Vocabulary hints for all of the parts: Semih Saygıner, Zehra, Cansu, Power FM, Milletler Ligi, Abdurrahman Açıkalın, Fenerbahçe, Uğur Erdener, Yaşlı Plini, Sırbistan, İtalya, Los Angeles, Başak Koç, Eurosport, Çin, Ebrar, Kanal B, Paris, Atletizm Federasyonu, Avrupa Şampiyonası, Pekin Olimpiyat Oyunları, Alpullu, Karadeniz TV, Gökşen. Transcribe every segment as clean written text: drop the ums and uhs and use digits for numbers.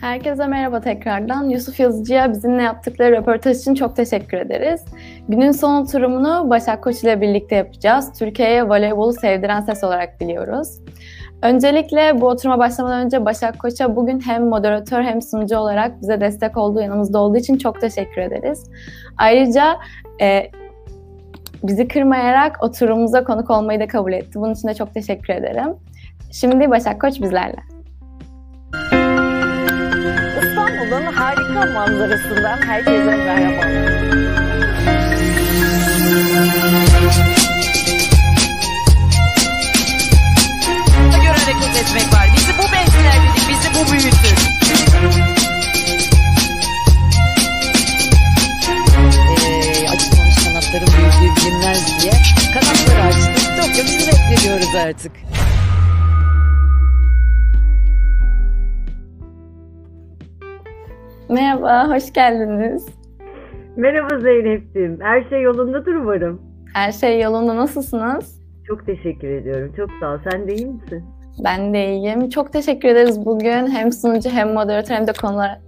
Herkese merhaba tekrardan. Yusuf Yazıcı'ya bizimle yaptıkları röportaj için çok teşekkür ederiz. Günün son oturumunu Başak Koç ile birlikte yapacağız. Türkiye'ye voleybolu sevdiren ses olarak biliyoruz. Öncelikle bu oturuma başlamadan önce Başak Koç'a bugün hem moderatör hem sunucu olarak bize destek olduğu, yanımızda olduğu için çok teşekkür ederiz. Ayrıca bizi kırmayarak oturumumuza konuk olmayı da kabul etti. Bunun için de çok teşekkür ederim. Şimdi Başak Koç bizlerle. İstanbul'un harika manzarasından herkese merhaba. Buna göre hareket etmek var. Bizi bu besler, bizi bu büyütür. Açılmamış kanatların büyüdüğü bilinmez diye kanatları açtık. Tokyo bizi bekliyoruz artık. Merhaba, hoş geldiniz. Merhaba Zeynep'ciğim. Her şey yolundadır umarım. Her şey yolunda. Nasılsınız? Çok teşekkür ediyorum. Çok sağ ol. Sen de iyi misin? Ben de iyiyim. Çok teşekkür ederiz bugün hem sunucu hem moderatör hem de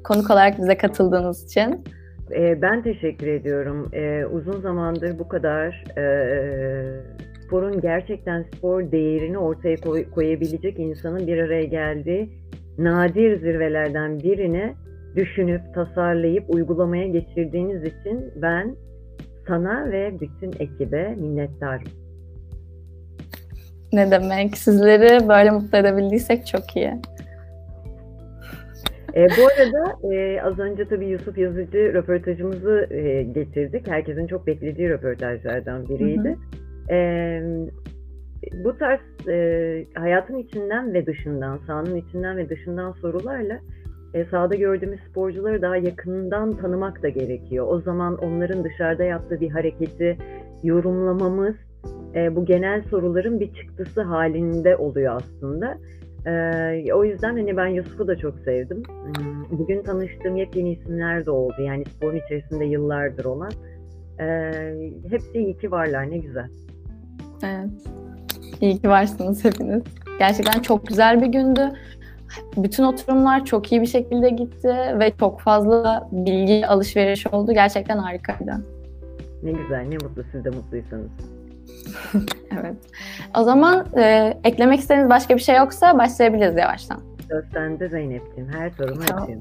konuk olarak bize katıldığınız için. Ben teşekkür ediyorum. Uzun zamandır bu kadar sporun gerçekten spor değerini ortaya koyabilecek insanın bir araya geldiği nadir zirvelerden birine düşünüp, tasarlayıp, uygulamaya geçirdiğiniz için ben sana ve bütün ekibe minnettarım. Ne demek? Sizleri böyle mutlu edebildiysek çok iyi. Bu arada az önce tabii Yusuf Yazıcı röportajımızı getirdik. Herkesin çok beklediği röportajlardan biriydi. Hı hı. Bu tarz hayatın içinden ve dışından, sahanın içinden ve dışından sorularla sahada gördüğümüz sporcuları daha yakından tanımak da gerekiyor. O zaman onların dışarıda yaptığı bir hareketi yorumlamamız bu genel soruların bir çıktısı halinde oluyor aslında. O yüzden hani ben Yusuf'u da çok sevdim. Bugün tanıştığım yepyeni isimler de oldu. Yani sporun içerisinde yıllardır olan. Hepsi iyi ki varlar, ne güzel. Evet, iyi ki varsınız hepiniz. Gerçekten çok güzel bir gündü. Bütün oturumlar çok iyi bir şekilde gitti ve çok fazla bilgi alışverişi oldu. Gerçekten harikaydı. Ne güzel, ne mutlu. Siz de mutluysanız. Evet. O zaman eklemek istediğiniz başka bir şey yoksa başlayabiliriz yavaştan. Sen de Zeynep'ciğim. Her soruma açayım.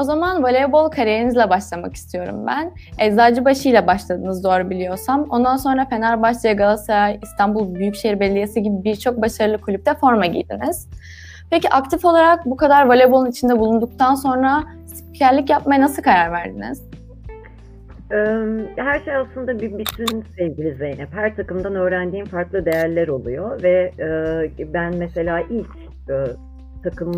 O zaman voleybol kariyerinizle başlamak istiyorum ben. Eczacıbaşı ile başladınız doğru biliyorsam. Ondan sonra Fenerbahçe, Galatasaray, İstanbul Büyükşehir Belediyesi gibi birçok başarılı kulüpte forma giydiniz. Peki aktif olarak bu kadar voleybolun içinde bulunduktan sonra spikerlik yapmaya nasıl karar verdiniz? Her şey aslında bir bütün sevgili Zeynep. Her takımdan öğrendiğim farklı değerler oluyor ve ben mesela ilk takım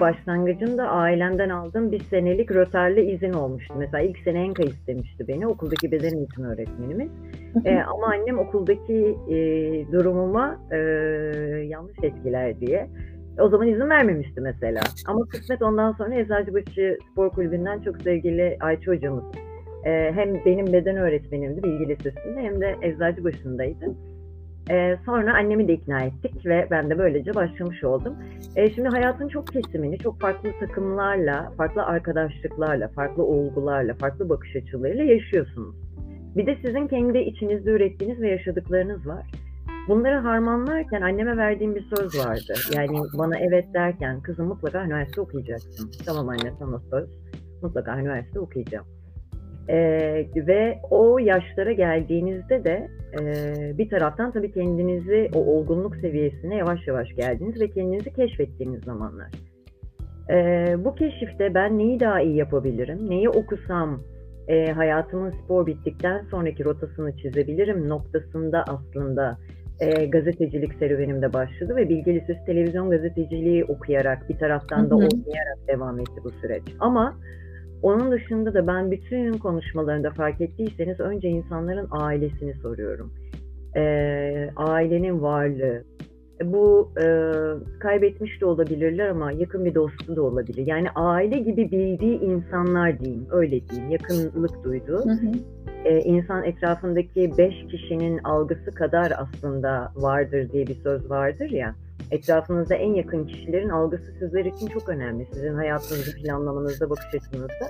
başlangıcımda ailemden aldığım bir senelik rötarlı izin olmuştu. Mesela ilk sene Enka istemişti beni, okuldaki beden eğitimi öğretmenimiz. Ama annem okuldaki durumuma yanlış etkiler diye. O zaman izin vermemişti mesela. Ama kısmet ondan sonra Eczacıbaşı Spor Kulübü'nden çok sevgili Ayça hocamız. Hem benim beden öğretmenimdi Bilgi Lisesi'nde hem de Eczacıbaşı'ndaydı. Sonra annemi de ikna ettik ve ben de böylece başlamış oldum. Şimdi hayatın çok kesimini, çok farklı takımlarla, farklı arkadaşlıklarla, farklı olgularla, farklı bakış açılarıyla yaşıyorsunuz. Bir de sizin kendi içinizde ürettiğiniz ve yaşadıklarınız var. Bunları harmanlarken anneme verdiğim bir söz vardı. Yani bana evet derken, kızım mutlaka üniversite okuyacaksın. Tamam anne, sana söz. Mutlaka üniversite okuyacağım. Ve o yaşlara geldiğinizde de bir taraftan tabii kendinizi o olgunluk seviyesine yavaş yavaş geldiğiniz ve kendinizi keşfettiğiniz zamanlar. Bu keşifte ben neyi daha iyi yapabilirim, neyi okusam hayatımın spor bittikten sonraki rotasını çizebilirim noktasında aslında gazetecilik serüvenimde başladı ve Bilgi Lisesi televizyon gazeteciliği okuyarak bir taraftan da oynayarak devam etti bu süreç. Ama onun dışında da ben bütün konuşmalarında fark ettiyseniz önce insanların ailesini soruyorum. Ailenin varlığı. Bu kaybetmiş de olabilirler ama yakın bir dostu da olabilir. Yani aile gibi bildiği insanlar diyeyim, öyle diyeyim. Yakınlık duyduğu. İnsan etrafındaki 5 kişinin algısı kadar aslında vardır diye bir söz vardır ya. etrafınızda en yakın kişilerin algısı sizler için çok önemli. Sizin hayatınızı planlamanızda, bakış açınızda.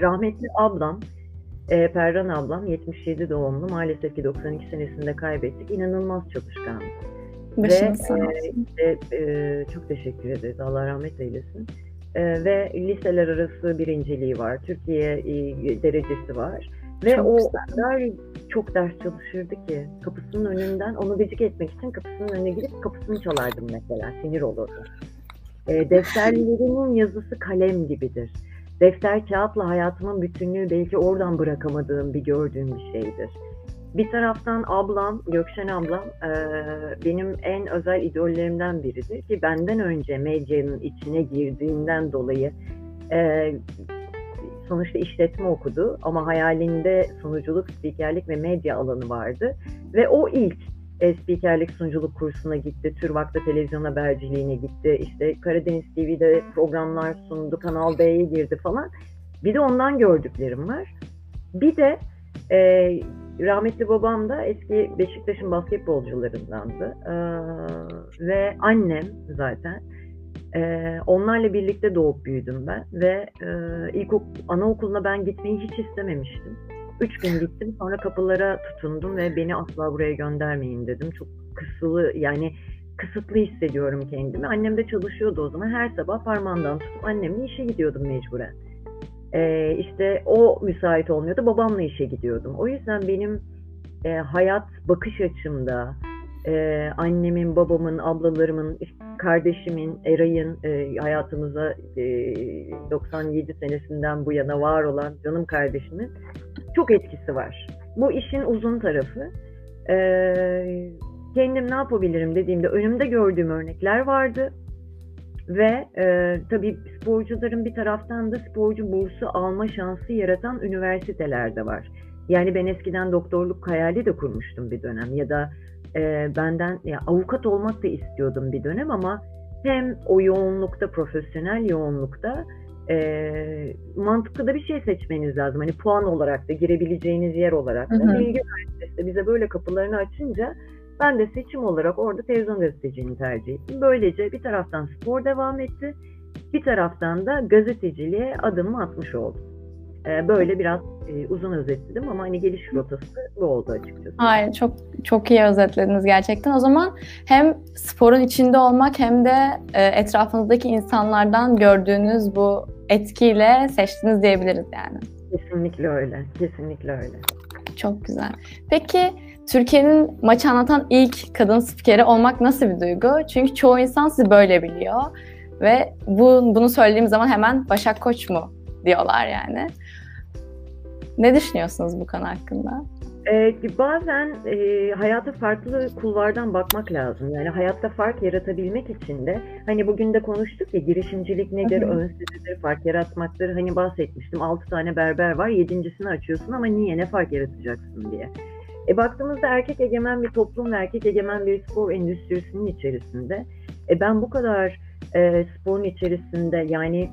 Rahmetli ablam, Perran ablam, 77 doğumlu, maalesef ki 92 senesinde kaybettik. İnanılmaz çalışkandı. Çok teşekkür ederiz. Allah rahmet eylesin. Ve liseler arası birinciliği var. Türkiye derecesi var. Ve çok o kadar çok ders çalışırdı ki kapısının önünden, onu gıcık etmek için kapısının önüne gidip kapısını çalardım mesela. Sinir olurdu. Defterlerinin yazısı kalem gibidir. Defter kağıtla hayatımın bütünlüğü belki oradan bırakamadığım, bir gördüğüm bir şeydir. Bir taraftan ablam, Gökşen ablam benim en özel idollerimden biridir ki benden önce medyanın içine girdiğinden dolayı sonuçta işletme okudu ama hayalinde sunuculuk, spikerlik ve medya alanı vardı ve o ilk spikerlik, sunuculuk kursuna gitti, TÜRVAK'ta televizyon haberciliğine gitti, işte Karadeniz TV'de programlar sundu, Kanal B'ye girdi falan. Bir de ondan gördüklerim var. Bir de rahmetli babam da eski Beşiktaş'ın basketbolcularındandı ve annem zaten. Onlarla birlikte doğup büyüdüm ben ve anaokuluna ben gitmeyi hiç istememiştim. 3 gün gittim, sonra kapılara tutundum ve beni asla buraya göndermeyin dedim. Çok kısıtlı hissediyorum kendimi. Annem de çalışıyordu o zaman. Her sabah parmağından tutup annemle işe gidiyordum mecburen. İşte o müsait olmuyordu, babamla işe gidiyordum. O yüzden benim hayat bakış açımda annemin, babamın, ablalarımın, kardeşimin, Eray'ın hayatımıza 97 senesinden bu yana var olan canım kardeşimin çok etkisi var. Bu işin uzun tarafı. Kendim ne yapabilirim dediğimde önümde gördüğüm örnekler vardı. Ve tabii sporcuların bir taraftan da sporcu bursu alma şansı yaratan üniversiteler de var. Yani ben eskiden doktorluk hayali de kurmuştum bir dönem ya da avukat olmak da istiyordum bir dönem ama hem o yoğunlukta, profesyonel yoğunlukta mantıklı da bir şey seçmeniz lazım. Hani puan olarak da, girebileceğiniz yer olarak da. Bilgi Üniversitesi bize böyle kapılarını açınca ben de seçim olarak orada televizyon gazeteciliğini tercih ettim. Böylece bir taraftan spor devam etti, bir taraftan da gazeteciliğe adımımı atmış oldum. Böyle biraz uzun özetledim ama hani geliş rotası bu oldu açıkçası. Aynen, çok çok iyi özetlediniz gerçekten. O zaman hem sporun içinde olmak hem de etrafınızdaki insanlardan gördüğünüz bu etkiyle seçtiniz diyebiliriz yani. Kesinlikle öyle, kesinlikle öyle. Çok güzel. Peki Türkiye'nin maçı anlatan ilk kadın spikeri olmak nasıl bir duygu? Çünkü çoğu insan sizi böyle biliyor ve bunu söylediğim zaman hemen Başak Koç mu diyorlar yani. Ne düşünüyorsunuz bu konu hakkında? Bazen hayata farklı kulvardan bakmak lazım. Yani hayatta fark yaratabilmek için de hani bugün de konuştuk ya, girişimcilik nedir, ön sözüdür, fark yaratmaktır. Hani bahsetmiştim, 6 tane berber var, 7.sini açıyorsun ama niye, ne fark yaratacaksın diye. Baktığımızda erkek egemen bir toplum ve erkek egemen bir spor endüstrisinin içerisinde. Ben bu kadar sporun içerisinde yani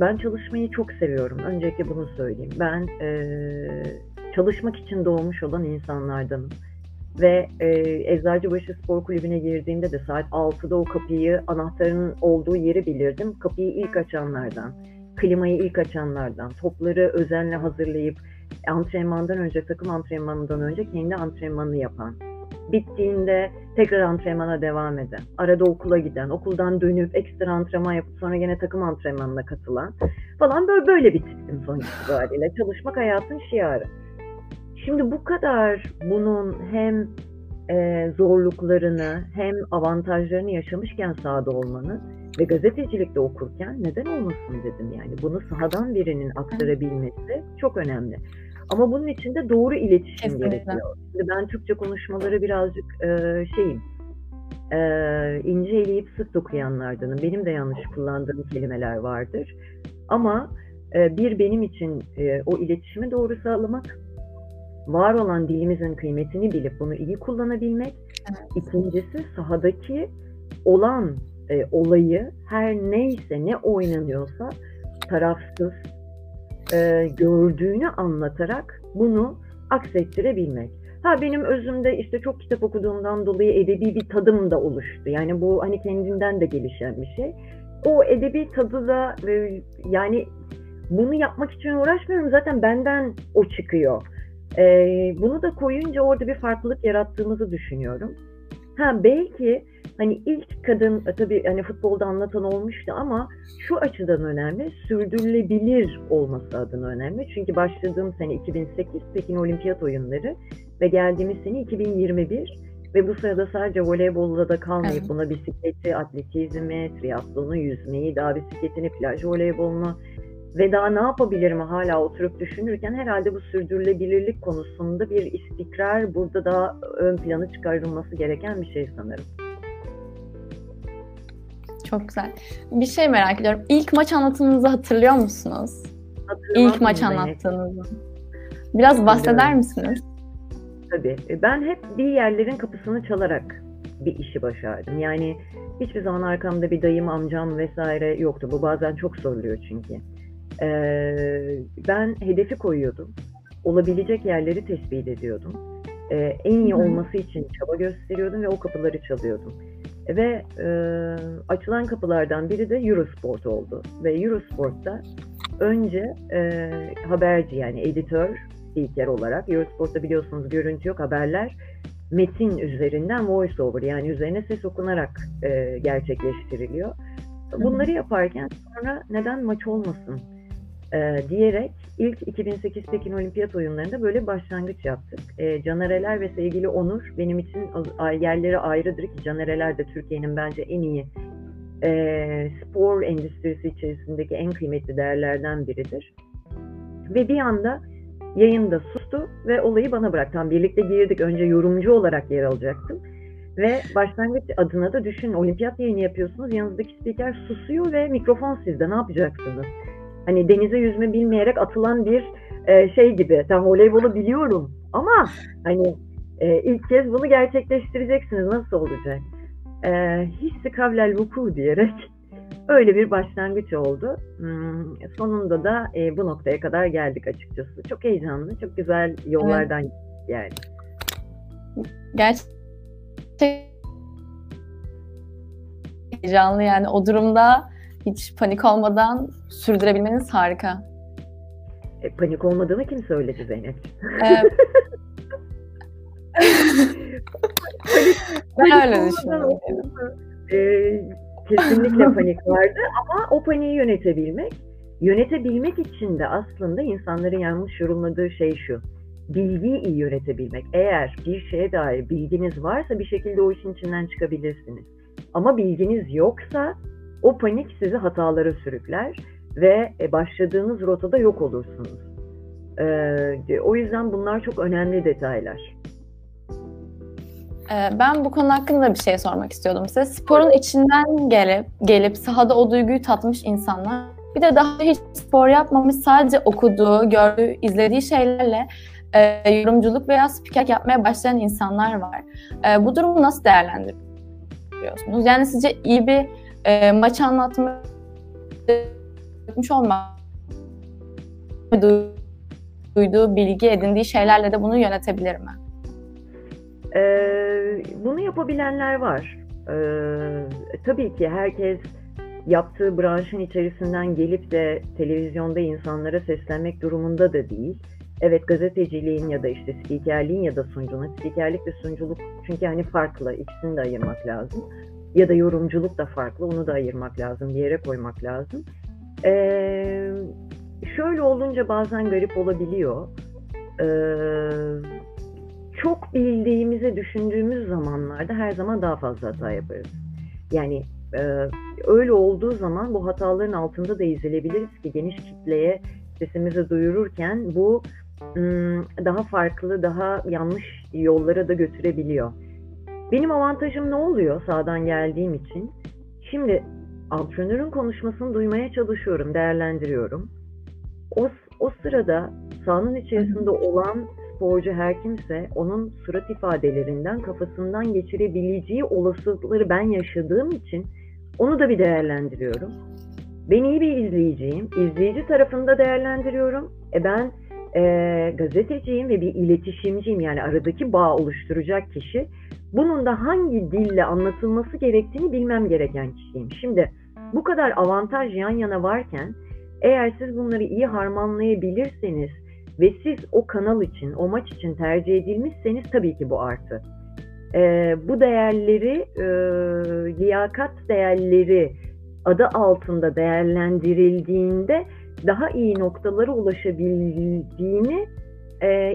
ben çalışmayı çok seviyorum. Öncelikle bunu söyleyeyim. Ben çalışmak için doğmuş olan insanlardanım. Ve Eczacıbaşı Spor Kulübü'ne girdiğimde de saat 6'da o kapıyı, anahtarının olduğu yeri bilirdim. Kapıyı ilk açanlardan, klimayı ilk açanlardan, topları özenle hazırlayıp antrenmandan önce, takım antrenmanından önce kendi antrenmanını yapan, bittiğinde tekrar antrenmana devam eden, arada okula giden, okuldan dönüp ekstra antrenman yapıp sonra gene takım antrenmanına katılan falan böyle bir tiptim sonuç itibariyle. Çalışmak hayatın şiarı. Şimdi bu kadar bunun hem zorluklarını hem avantajlarını yaşamışken sahada olmanın ve gazetecilikte okurken neden olmasın dedim yani. Bunu sahadan birinin aktarabilmesi çok önemli. Ama bunun için de doğru iletişim kesinlikle gerekiyor. Şimdi ben Türkçe konuşmaları birazcık ince eleyip sık dokuyanlardanım. Benim de yanlış kullandığım kelimeler vardır. Ama benim için o iletişimi doğru sağlamak, var olan dilimizin kıymetini bilip bunu iyi kullanabilmek. İkincisi sahadaki olan olayı, her neyse, ne oynanıyorsa tarafsız, gördüğünü anlatarak bunu aksettirebilmek. Ha, benim özümde işte çok kitap okuduğumdan dolayı edebi bir tadım da oluştu. Yani bu hani kendimden de gelişen bir şey. O edebi tadı da, yani bunu yapmak için uğraşmıyorum. Zaten benden o çıkıyor. Bunu da koyunca orada bir farklılık yarattığımızı düşünüyorum. Ha, belki hani ilk kadın, tabii hani futbolda anlatan olmuştu ama şu açıdan önemli, sürdürülebilir olması adına önemli. Çünkü başladığım sene 2008 Pekin Olimpiyat Oyunları ve geldiğimiz sene 2021 ve bu sırada sadece voleybolda da kalmayıp buna bisikleti, atletizmi, triatlonu, yüzmeyi, daha bisikletini, plaj voleybolunu ve daha ne yapabilirim hala oturup düşünürken herhalde bu sürdürülebilirlik konusunda bir istikrar, burada daha ön plana çıkarılması gereken bir şey sanırım. Çok güzel. Bir şey merak ediyorum. İlk maç anlatımınızı hatırlıyor musunuz? İlk maç anlattığınızı. Biraz bahseder misiniz? Tabii. Ben hep bir yerlerin kapısını çalarak bir işi başardım. Yani hiçbir zaman arkamda bir dayım, amcam vesaire yoktu. Bu bazen çok zorluyor çünkü. Ben hedefi koyuyordum. Olabilecek yerleri tespit ediyordum. En iyi olması için çaba gösteriyordum ve o kapıları çalıyordum. Ve açılan kapılardan biri de Eurosport oldu. Ve Eurosport'ta önce haberci, yani editör ilker olarak. Eurosport'ta biliyorsunuz görüntü yok, haberler metin üzerinden voice over, yani üzerine ses okunarak gerçekleştiriliyor. Bunları yaparken sonra neden maç olmasın diyerek ilk 2008 Pekin Olimpiyat Oyunları'nda böyle başlangıç yaptık. Caner Erler ve sevgili Onur, benim için yerleri ayrıdır ki Caner Erler de Türkiye'nin bence en iyi spor endüstrisi içerisindeki en kıymetli değerlerden biridir. Ve bir anda yayında sustu ve olayı bana bıraktı. Tam birlikte girdik. Önce yorumcu olarak yer alacaktım. Ve başlangıç adına da düşünün, olimpiyat yayını yapıyorsunuz, yanınızdaki spiker susuyor ve mikrofon sizde, ne yapacaksınız? Hani denize yüzme bilmeyerek atılan bir şey gibi. Tam voleybolu biliyorum ama hani ilk kez bunu gerçekleştireceksiniz, nasıl olacak? Hissi kavlel vuku diyerek öyle bir başlangıç oldu. Sonunda da bu noktaya kadar geldik açıkçası. Çok heyecanlı, çok güzel yollardan gittik yani. Gerçekten heyecanlı yani, o durumda hiç panik olmadan sürdürebilmeniz harika. Panik olmadığını kim söyledi Zeynep? Ben öyle düşünüyorum. Kesinlikle panik vardı ama o paniği yönetebilmek için de aslında insanların yanlış yorumladığı şey şu: bilgiyi iyi yönetebilmek. Eğer bir şeye dair bilginiz varsa bir şekilde o işin içinden çıkabilirsiniz. Ama bilginiz yoksa o panik sizi hatalara sürükler ve başladığınız rotada yok olursunuz. O yüzden bunlar çok önemli detaylar. Ben bu konu hakkında bir şey sormak istiyordum size. Sporun içinden gelip sahada o duyguyu tatmış insanlar, bir de daha hiç spor yapmamış, sadece okuduğu, gördüğü, izlediği şeylerle yorumculuk veya spikerlik yapmaya başlayan insanlar var. Bu durumu nasıl değerlendiriyorsunuz? Yani sizce iyi bir maç anlatmış olmak, duyduğu, bilgi edindiği şeylerle de bunu yönetebilir mi? Bunu yapabilenler var. Tabii ki herkes yaptığı branşın içerisinden gelip de televizyonda insanlara seslenmek durumunda da değil. Evet, gazeteciliğin ya da işte spikerliğin ya da sunucunun, spikerlik ve sunuculuk çünkü hani farklı, ikisini de ayırmak lazım. Ya da yorumculuk da farklı, onu da ayırmak lazım, bir yere koymak lazım. Şöyle olunca bazen garip olabiliyor. Çok bildiğimizi düşündüğümüz zamanlarda her zaman daha fazla hata yaparız. Yani öyle olduğu zaman bu hataların altında da ezilebiliriz ki geniş kitleye sesimizi duyururken bu daha farklı, daha yanlış yollara da götürebiliyor. Benim avantajım ne oluyor sahadan geldiğim için? Şimdi antrenörün konuşmasını duymaya çalışıyorum, değerlendiriyorum. O sırada sahanın içerisinde olan sporcu her kimse, onun surat ifadelerinden, kafasından geçirebileceği olasılıkları ben yaşadığım için onu da bir değerlendiriyorum. Ben iyi bir izleyiciyim. İzleyici tarafında değerlendiriyorum. Ben gazeteciyim ve bir iletişimciyim, yani aradaki bağ oluşturacak kişi. Bunun da hangi dille anlatılması gerektiğini bilmem gereken kişiyim. Şimdi bu kadar avantaj yan yana varken, eğer siz bunları iyi harmanlayabilirseniz ve siz o kanal için, o maç için tercih edilmişseniz tabii ki bu artı. Bu değerleri, liyakat değerleri adı altında değerlendirildiğinde daha iyi noktalara ulaşabildiğini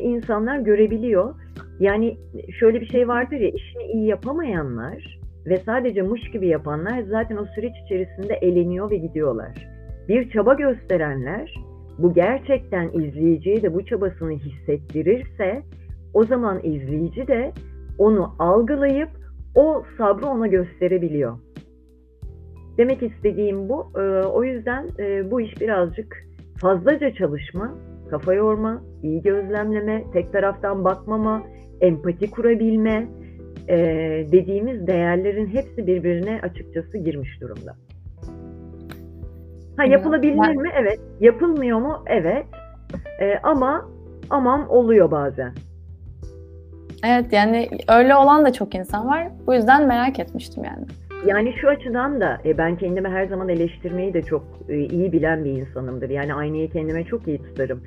insanlar görebiliyor. Yani şöyle bir şey vardır ya, işini iyi yapamayanlar ve sadece mış gibi yapanlar zaten o süreç içerisinde eleniyor ve gidiyorlar. Bir çaba gösterenler, bu gerçekten izleyiciye de bu çabasını hissettirirse, o zaman izleyici de onu algılayıp o sabrı ona gösterebiliyor. Demek istediğim bu. O yüzden bu iş birazcık fazlaca çalışma, kafa yorma, iyi gözlemleme, tek taraftan bakmama, empati kurabilme dediğimiz değerlerin hepsi birbirine açıkçası girmiş durumda. Ha, yapılabilir mi? Evet. Yapılmıyor mu? Evet. Ama aman oluyor bazen. Evet, yani öyle olan da çok insan var. Bu yüzden merak etmiştim yani. Yani şu açıdan da ben kendimi her zaman eleştirmeyi de çok iyi bilen bir insanımdır. Yani aynayı kendime çok iyi tutarım.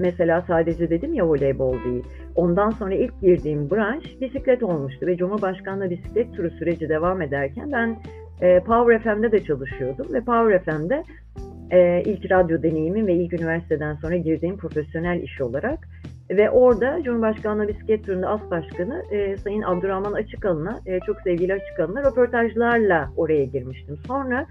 Mesela sadece dedim ya voleybol değil. Ondan sonra ilk girdiğim branş bisiklet olmuştu ve Cumhurbaşkanlığı bisiklet turu süreci devam ederken ben Power FM'de de çalışıyordum ve Power FM'de ilk radyo deneyimim ve ilk üniversiteden sonra girdiğim profesyonel iş olarak ve orada Cumhurbaşkanlığı Bisiklet Turu'nda as başkanı Sayın Abdurrahman Açıkalın'a, çok sevgili Açıkalın'a röportajlarla oraya girmiştim. Sonra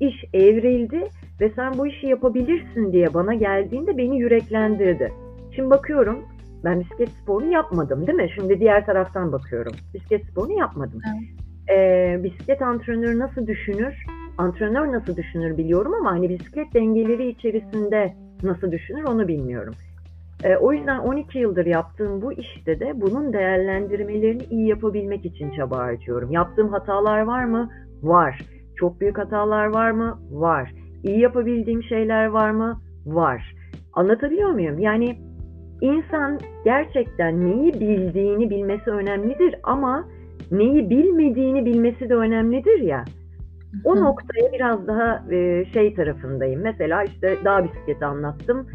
iş evrildi ve sen bu işi yapabilirsin diye bana geldiğinde beni yüreklendirdi. Şimdi bakıyorum, ben bisiklet sporunu yapmadım, değil mi? Şimdi diğer taraftan bakıyorum. Bisiklet sporunu yapmadım. Evet. Bisiklet antrenörü nasıl düşünür, antrenör nasıl düşünür biliyorum ama hani bisiklet dengeleri içerisinde nasıl düşünür onu bilmiyorum. O yüzden 12 yıldır yaptığım bu işte de bunun değerlendirmelerini iyi yapabilmek için çaba harcıyorum. Yaptığım hatalar var mı? Var. Çok büyük hatalar var mı? Var. İyi yapabildiğim şeyler var mı? Var. Anlatabiliyor muyum? Yani insan gerçekten neyi bildiğini bilmesi önemlidir ama neyi bilmediğini bilmesi de önemlidir ya. O noktaya biraz daha şey tarafındayım. Mesela işte dağ bisikleti anlattım.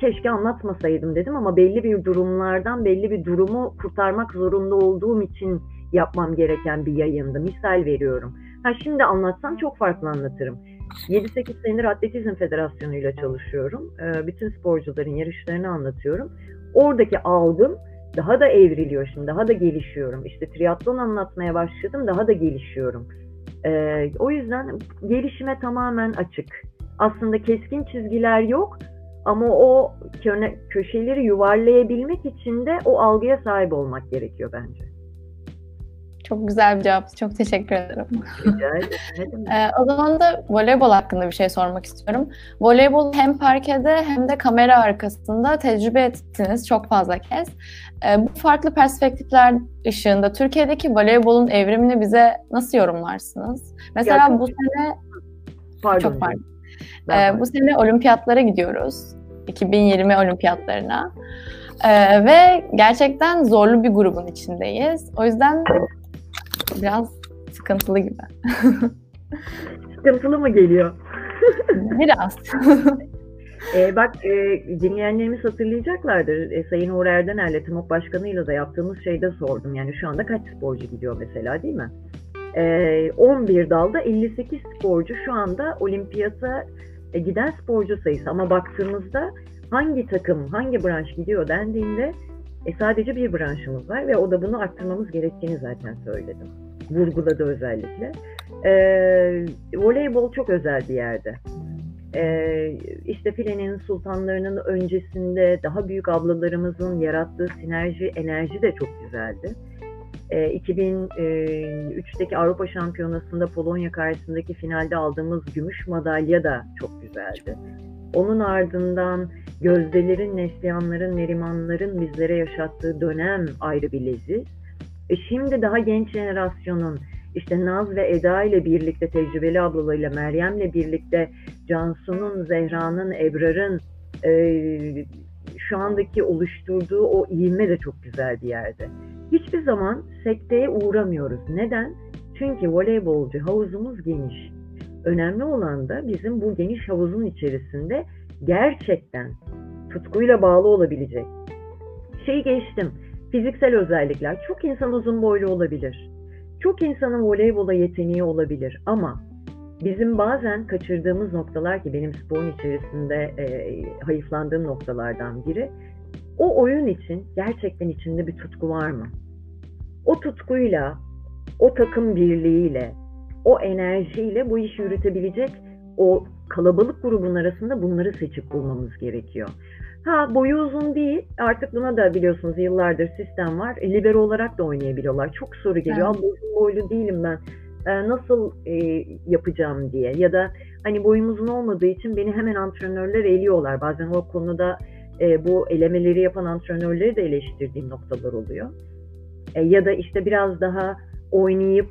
Keşke anlatmasaydım dedim ama belli bir durumlardan belli bir durumu kurtarmak zorunda olduğum için yapmam gereken bir yayındı. Misal veriyorum. Şimdi anlatsam çok farklı anlatırım. 7-8 senedir Atletizm Federasyonu ile çalışıyorum. Bütün sporcuların yarışlarını anlatıyorum. Oradaki algım daha da evriliyor şimdi, daha da gelişiyorum. İşte triatlon anlatmaya başladım, daha da gelişiyorum. O yüzden gelişime tamamen açık. Aslında keskin çizgiler yok ama o köşeleri yuvarlayabilmek için de o algıya sahip olmak gerekiyor bence. Çok güzel bir cevap. Çok teşekkür ederim. Güzel. O zaman da voleybol hakkında bir şey sormak istiyorum. Voleybol hem parkede hem de kamera arkasında tecrübe ettiniz çok fazla kez. Bu farklı perspektifler ışığında Türkiye'deki voleybolun evrimini bize nasıl yorumlarsınız? Mesela ya, bu sene... bu sene olimpiyatlara gidiyoruz. 2020 olimpiyatlarına. Ve gerçekten zorlu bir grubun içindeyiz. O yüzden... Biraz sıkıntılı gibi. Sıkıntılı mı geliyor? Biraz. Dinleyenlerimiz hatırlayacaklardır. Sayın Uğur Erdener'le, TMOK Başkanı'yla da yaptığımız şeyde sordum. Yani şu anda kaç sporcu gidiyor mesela, değil mi? 11 dalda 58 sporcu şu anda olimpiyata giden sporcu sayısı. Ama baktığımızda hangi takım, hangi branş gidiyor dendiğinde sadece bir branşımız var ve o da bunu arttırmamız gerektiğini zaten söyledim. Vurguladı özellikle. Voleybol çok özel bir yerde. İşte filenin sultanlarının öncesinde daha büyük ablalarımızın yarattığı sinerji, enerji de çok güzeldi. 2003'teki Avrupa Şampiyonası'nda Polonya karşısındaki finalde aldığımız gümüş madalya da çok güzeldi. Onun ardından Gözdelerin, Neslihanların, Nerimanların bizlere yaşattığı dönem ayrı bir leziz. Şimdi daha genç jenerasyonun işte Naz ve Eda ile birlikte, tecrübeli ablalarıyla, Meryem ile birlikte Cansu'nun, Zehra'nın, Ebrar'ın şu andaki oluşturduğu o ivme de çok güzel bir yerde. Hiçbir zaman sekteye uğramıyoruz. Neden? Çünkü voleybolcu havuzumuz geniş. Önemli olan da bizim bu geniş havuzun içerisinde gerçekten tutkuyla bağlı olabilecek. Şeyi geçtim, fiziksel özellikler. Çok insan uzun boylu olabilir. Çok insanın voleybola yeteneği olabilir ama bizim bazen kaçırdığımız noktalar ki benim sporun içerisinde hayıflandığım noktalardan biri, o oyun için gerçekten içinde bir tutku var mı? O tutkuyla, o takım birliğiyle, o enerjiyle bu işi yürütebilecek o kalabalık grubun arasında bunları seçip bulmamız gerekiyor. Ha, boyu uzun değil, artık buna da biliyorsunuz yıllardır sistem var. Libero olarak da oynayabiliyorlar. Çok soru geliyor, evet. Boylu değilim ben. Nasıl yapacağım diye ya da hani boyumuzun olmadığı için beni hemen antrenörler eliyorlar. Bazen o konuda bu elemeleri yapan antrenörleri de eleştirdiğim noktalar oluyor. Ya da işte biraz daha oynayıp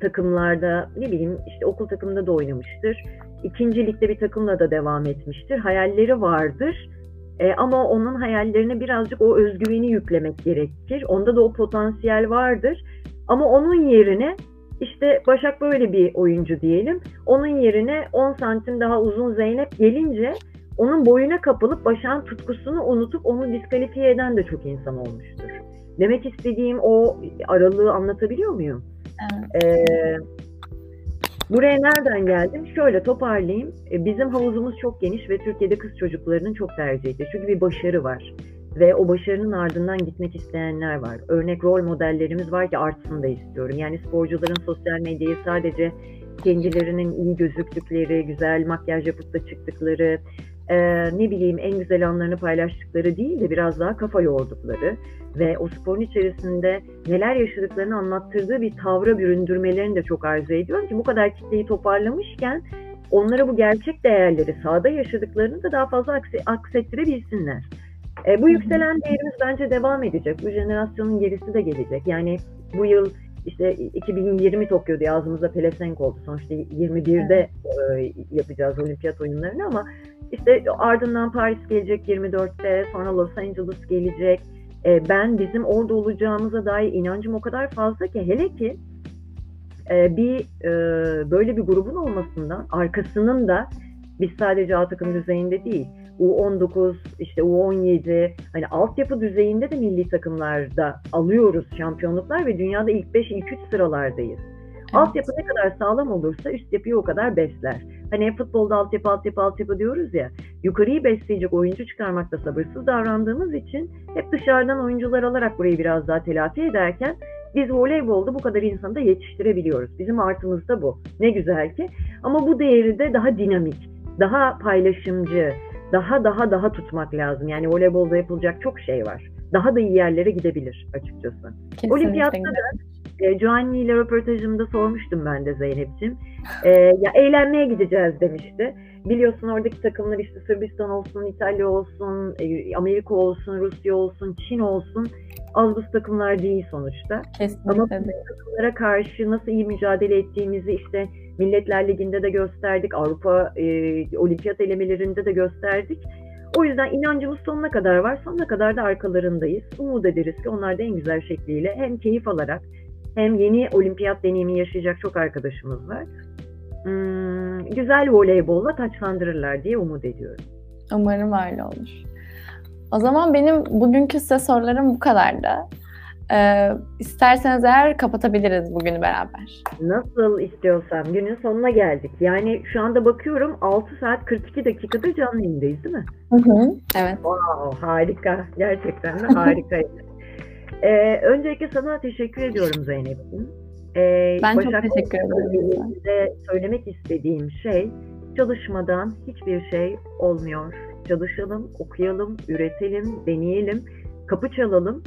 takımlarda ne bileyim işte okul takımında da oynamıştır. İkinci ligde bir takımla da devam etmiştir. Hayalleri vardır ama onun hayallerine birazcık o özgüveni yüklemek gerekir. Onda da o potansiyel vardır ama onun yerine İşte Başak böyle bir oyuncu diyelim. Onun yerine 10 santim daha uzun Zeynep gelince onun boyuna kapılıp Başak'ın tutkusunu unutup onu diskalifiye eden de çok insan olmuştur. Demek istediğim o aralığı anlatabiliyor muyum? Evet. Buraya nereden geldim? Şöyle toparlayayım. Bizim havuzumuz çok geniş ve Türkiye'de kız çocuklarının çok tercih ettiği. Çünkü bir başarı var. Ve o başarının ardından gitmek isteyenler var. Örnek rol modellerimiz var ki artsın da istiyorum. Yani sporcuların sosyal medyayı sadece kendilerinin iyi gözüktükleri, güzel makyaj yapıp da çıktıkları, ne bileyim en güzel anlarını paylaştıkları değil de biraz daha kafa yordukları ve o sporun içerisinde neler yaşadıklarını anlattırdığı bir tavra büründürmelerini de çok arzu ediyorum ki bu kadar kitleyi toparlamışken onlara bu gerçek değerleri, sahada yaşadıklarını da daha fazla aksettirebilsinler. Bu yükselen değerimiz bence devam edecek. Bu jenerasyonun gerisi de gelecek. Yani bu yıl işte 2020 Tokyo diye ağzımıza pelesenk oldu. Sonuçta 21'de yapacağız Olimpiyat Oyunlarını ama işte ardından Paris gelecek 24'te, sonra Los Angeles gelecek. Ben bizim orada olacağımıza dair inancım o kadar fazla ki hele ki böyle bir grubun olmasından arkasının da biz sadece A takım düzeyinde değil, U19, işte U17, hani altyapı düzeyinde de milli takımlarda alıyoruz şampiyonluklar ve dünyada ilk 5, ilk 3 sıralardayız. Evet. Altyapı ne kadar sağlam olursa üst yapıyı o kadar besler. Hani futbolda altyapı diyoruz ya, yukarıyı besleyecek oyuncu çıkarmakta sabırsız davrandığımız için hep dışarıdan oyuncular alarak burayı biraz daha telafi ederken biz voleybolda bu kadar insanı da yetiştirebiliyoruz. Bizim artımız da bu. Ne güzel ki. Ama bu değeri de daha dinamik, daha paylaşımcı, daha tutmak lazım. Yani voleybolda yapılacak çok şey var. Daha da iyi yerlere gidebilir açıkçası. Kesinlikle. Olimpiyatta da Gianni ile röportajımda sormuştum ben de Zeynep'ciğim. Ya eğlenmeye gideceğiz demişti. Biliyorsun oradaki takımlar işte Sırbistan olsun, İtalya olsun, Amerika olsun, Rusya olsun, Çin olsun. Az buz takımlar değil sonuçta. Kesinlikle. Ama takımlara karşı nasıl iyi mücadele ettiğimizi işte Milletler Ligi'nde de gösterdik, Avrupa Olimpiyat elemelerinde de gösterdik. O yüzden inancımız sonuna kadar var, sonuna kadar da arkalarındayız. Umut ederiz ki onlar da en güzel şekliyle hem keyif alarak hem yeni olimpiyat deneyimi yaşayacak çok arkadaşımız var. Güzel voleybolla taçlandırırlar diye umut ediyorum. Umarım öyle olur. O zaman benim bugünkü size sorularım bu kadardı. İsterseniz eğer kapatabiliriz bugünü beraber. Nasıl istiyorsam. Günün sonuna geldik. Yani şu anda bakıyorum 6 saat 42 dakikada canlı yayındayız değil mi? Hı, evet. Wow, harika. Gerçekten de harikaydı. Öncelikle sana teşekkür ediyorum Zeynep'ciğim. Ben Başak çok teşekkür ederim. Söylemek istediğim şey çalışmadan hiçbir şey olmuyor. Çalışalım, okuyalım, üretelim, deneyelim, kapı çalalım.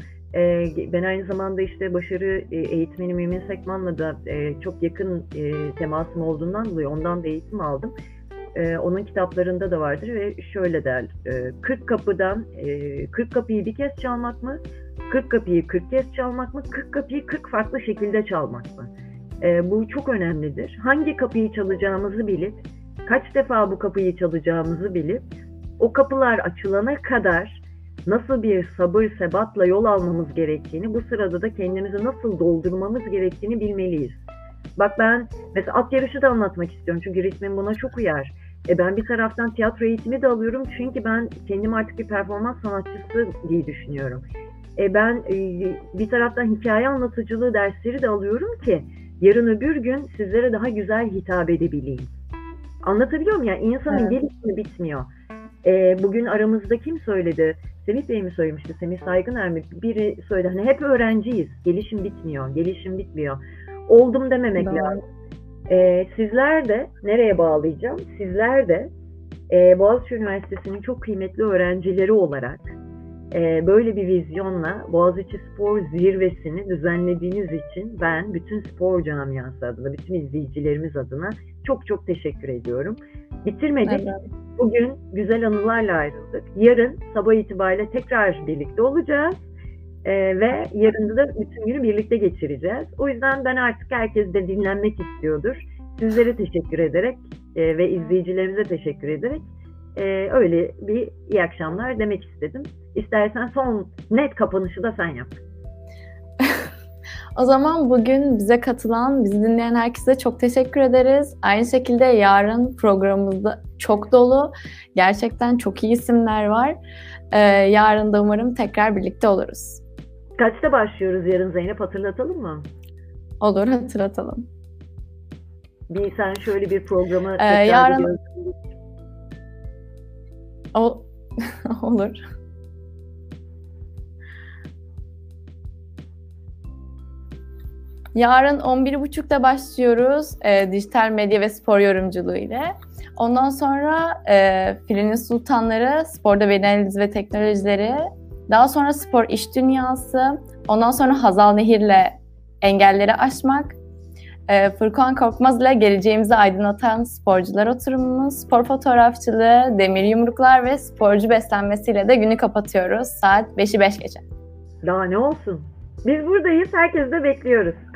Ben aynı zamanda işte başarı eğitmenim Mümin Sekman'la da çok yakın temasım olduğundan dolayı ondan da eğitim aldım. Onun kitaplarında da vardır ve şöyle der, 40 kapıdan 40 kapıyı bir kez çalmak mı, 40 kapıyı 40 kez çalmak mı, 40 kapıyı 40 farklı şekilde çalmak mı? Bu çok önemlidir. Hangi kapıyı çalacağımızı bilip, kaç defa bu kapıyı çalacağımızı bilip, O kapılar açılana kadar nasıl bir sabır sebatla yol almamız gerektiğini, bu sırada da kendimizi nasıl doldurmamız gerektiğini bilmeliyiz. Bak ben mesela at yarışı da anlatmak istiyorum çünkü ritmim buna çok uyar. Ben bir taraftan tiyatro eğitimi de alıyorum çünkü ben kendimi artık bir performans sanatçısı diye düşünüyorum. Ben bir taraftan hikaye anlatıcılığı dersleri de alıyorum ki yarın öbür gün sizlere daha güzel hitap edebileyim. Anlatabiliyor muyum? Yani insanın gelişimi bitmiyor. Bugün aramızda kim söyledi? Semih Bey mi söylemişti? Semih Saygıner mi? Biri söyledi. Hani hep öğrenciyiz. Gelişim bitmiyor. Gelişim bitmiyor. Oldum dememek lazım. Sizler de, nereye bağlayacağım? Sizler de Boğaziçi Üniversitesi'nin çok kıymetli öğrencileri olarak böyle bir vizyonla Boğaziçi Spor Zirvesi'ni düzenlediğiniz için ben bütün spor camiası adına, bütün izleyicilerimiz adına çok çok teşekkür ediyorum. Bitirmedik. Bugün güzel anılarla ayrıldık. Yarın sabah itibariyle tekrar birlikte olacağız. Ve yarın da bütün günü birlikte geçireceğiz. O yüzden ben artık herkes de dinlenmek istiyordur. Sizlere teşekkür ederek ve izleyicilerimize teşekkür ederek öyle bir iyi akşamlar demek istedim. İstersen son net kapanışı da sen yap. O zaman bugün bize katılan, bizi dinleyen herkese çok teşekkür ederiz. Aynı şekilde yarın programımızda çok dolu. Gerçekten çok iyi isimler var. Yarın da umarım tekrar birlikte oluruz. Kaçta başlıyoruz yarın Zeynep? Hatırlatalım mı? Olur, hatırlatalım. Bir sen şöyle bir programa tekrar yarın... Olur. Yarın 11.30'da başlıyoruz dijital medya ve spor yorumculuğu ile. Ondan sonra Filin'in Sultanları, sporda veri analizi ve teknolojileri. Daha sonra spor iş dünyası. Ondan sonra Hazal Nehir'le engelleri aşmak. Furkan Korkmaz'la geleceğimizi aydınlatan sporcular oturumumuz. Spor fotoğrafçılığı, demir yumruklar ve sporcu beslenmesiyle de günü kapatıyoruz. Saat 5:05 geçe. Daha ne olsun? Biz buradayız. Herkesi de bekliyoruz.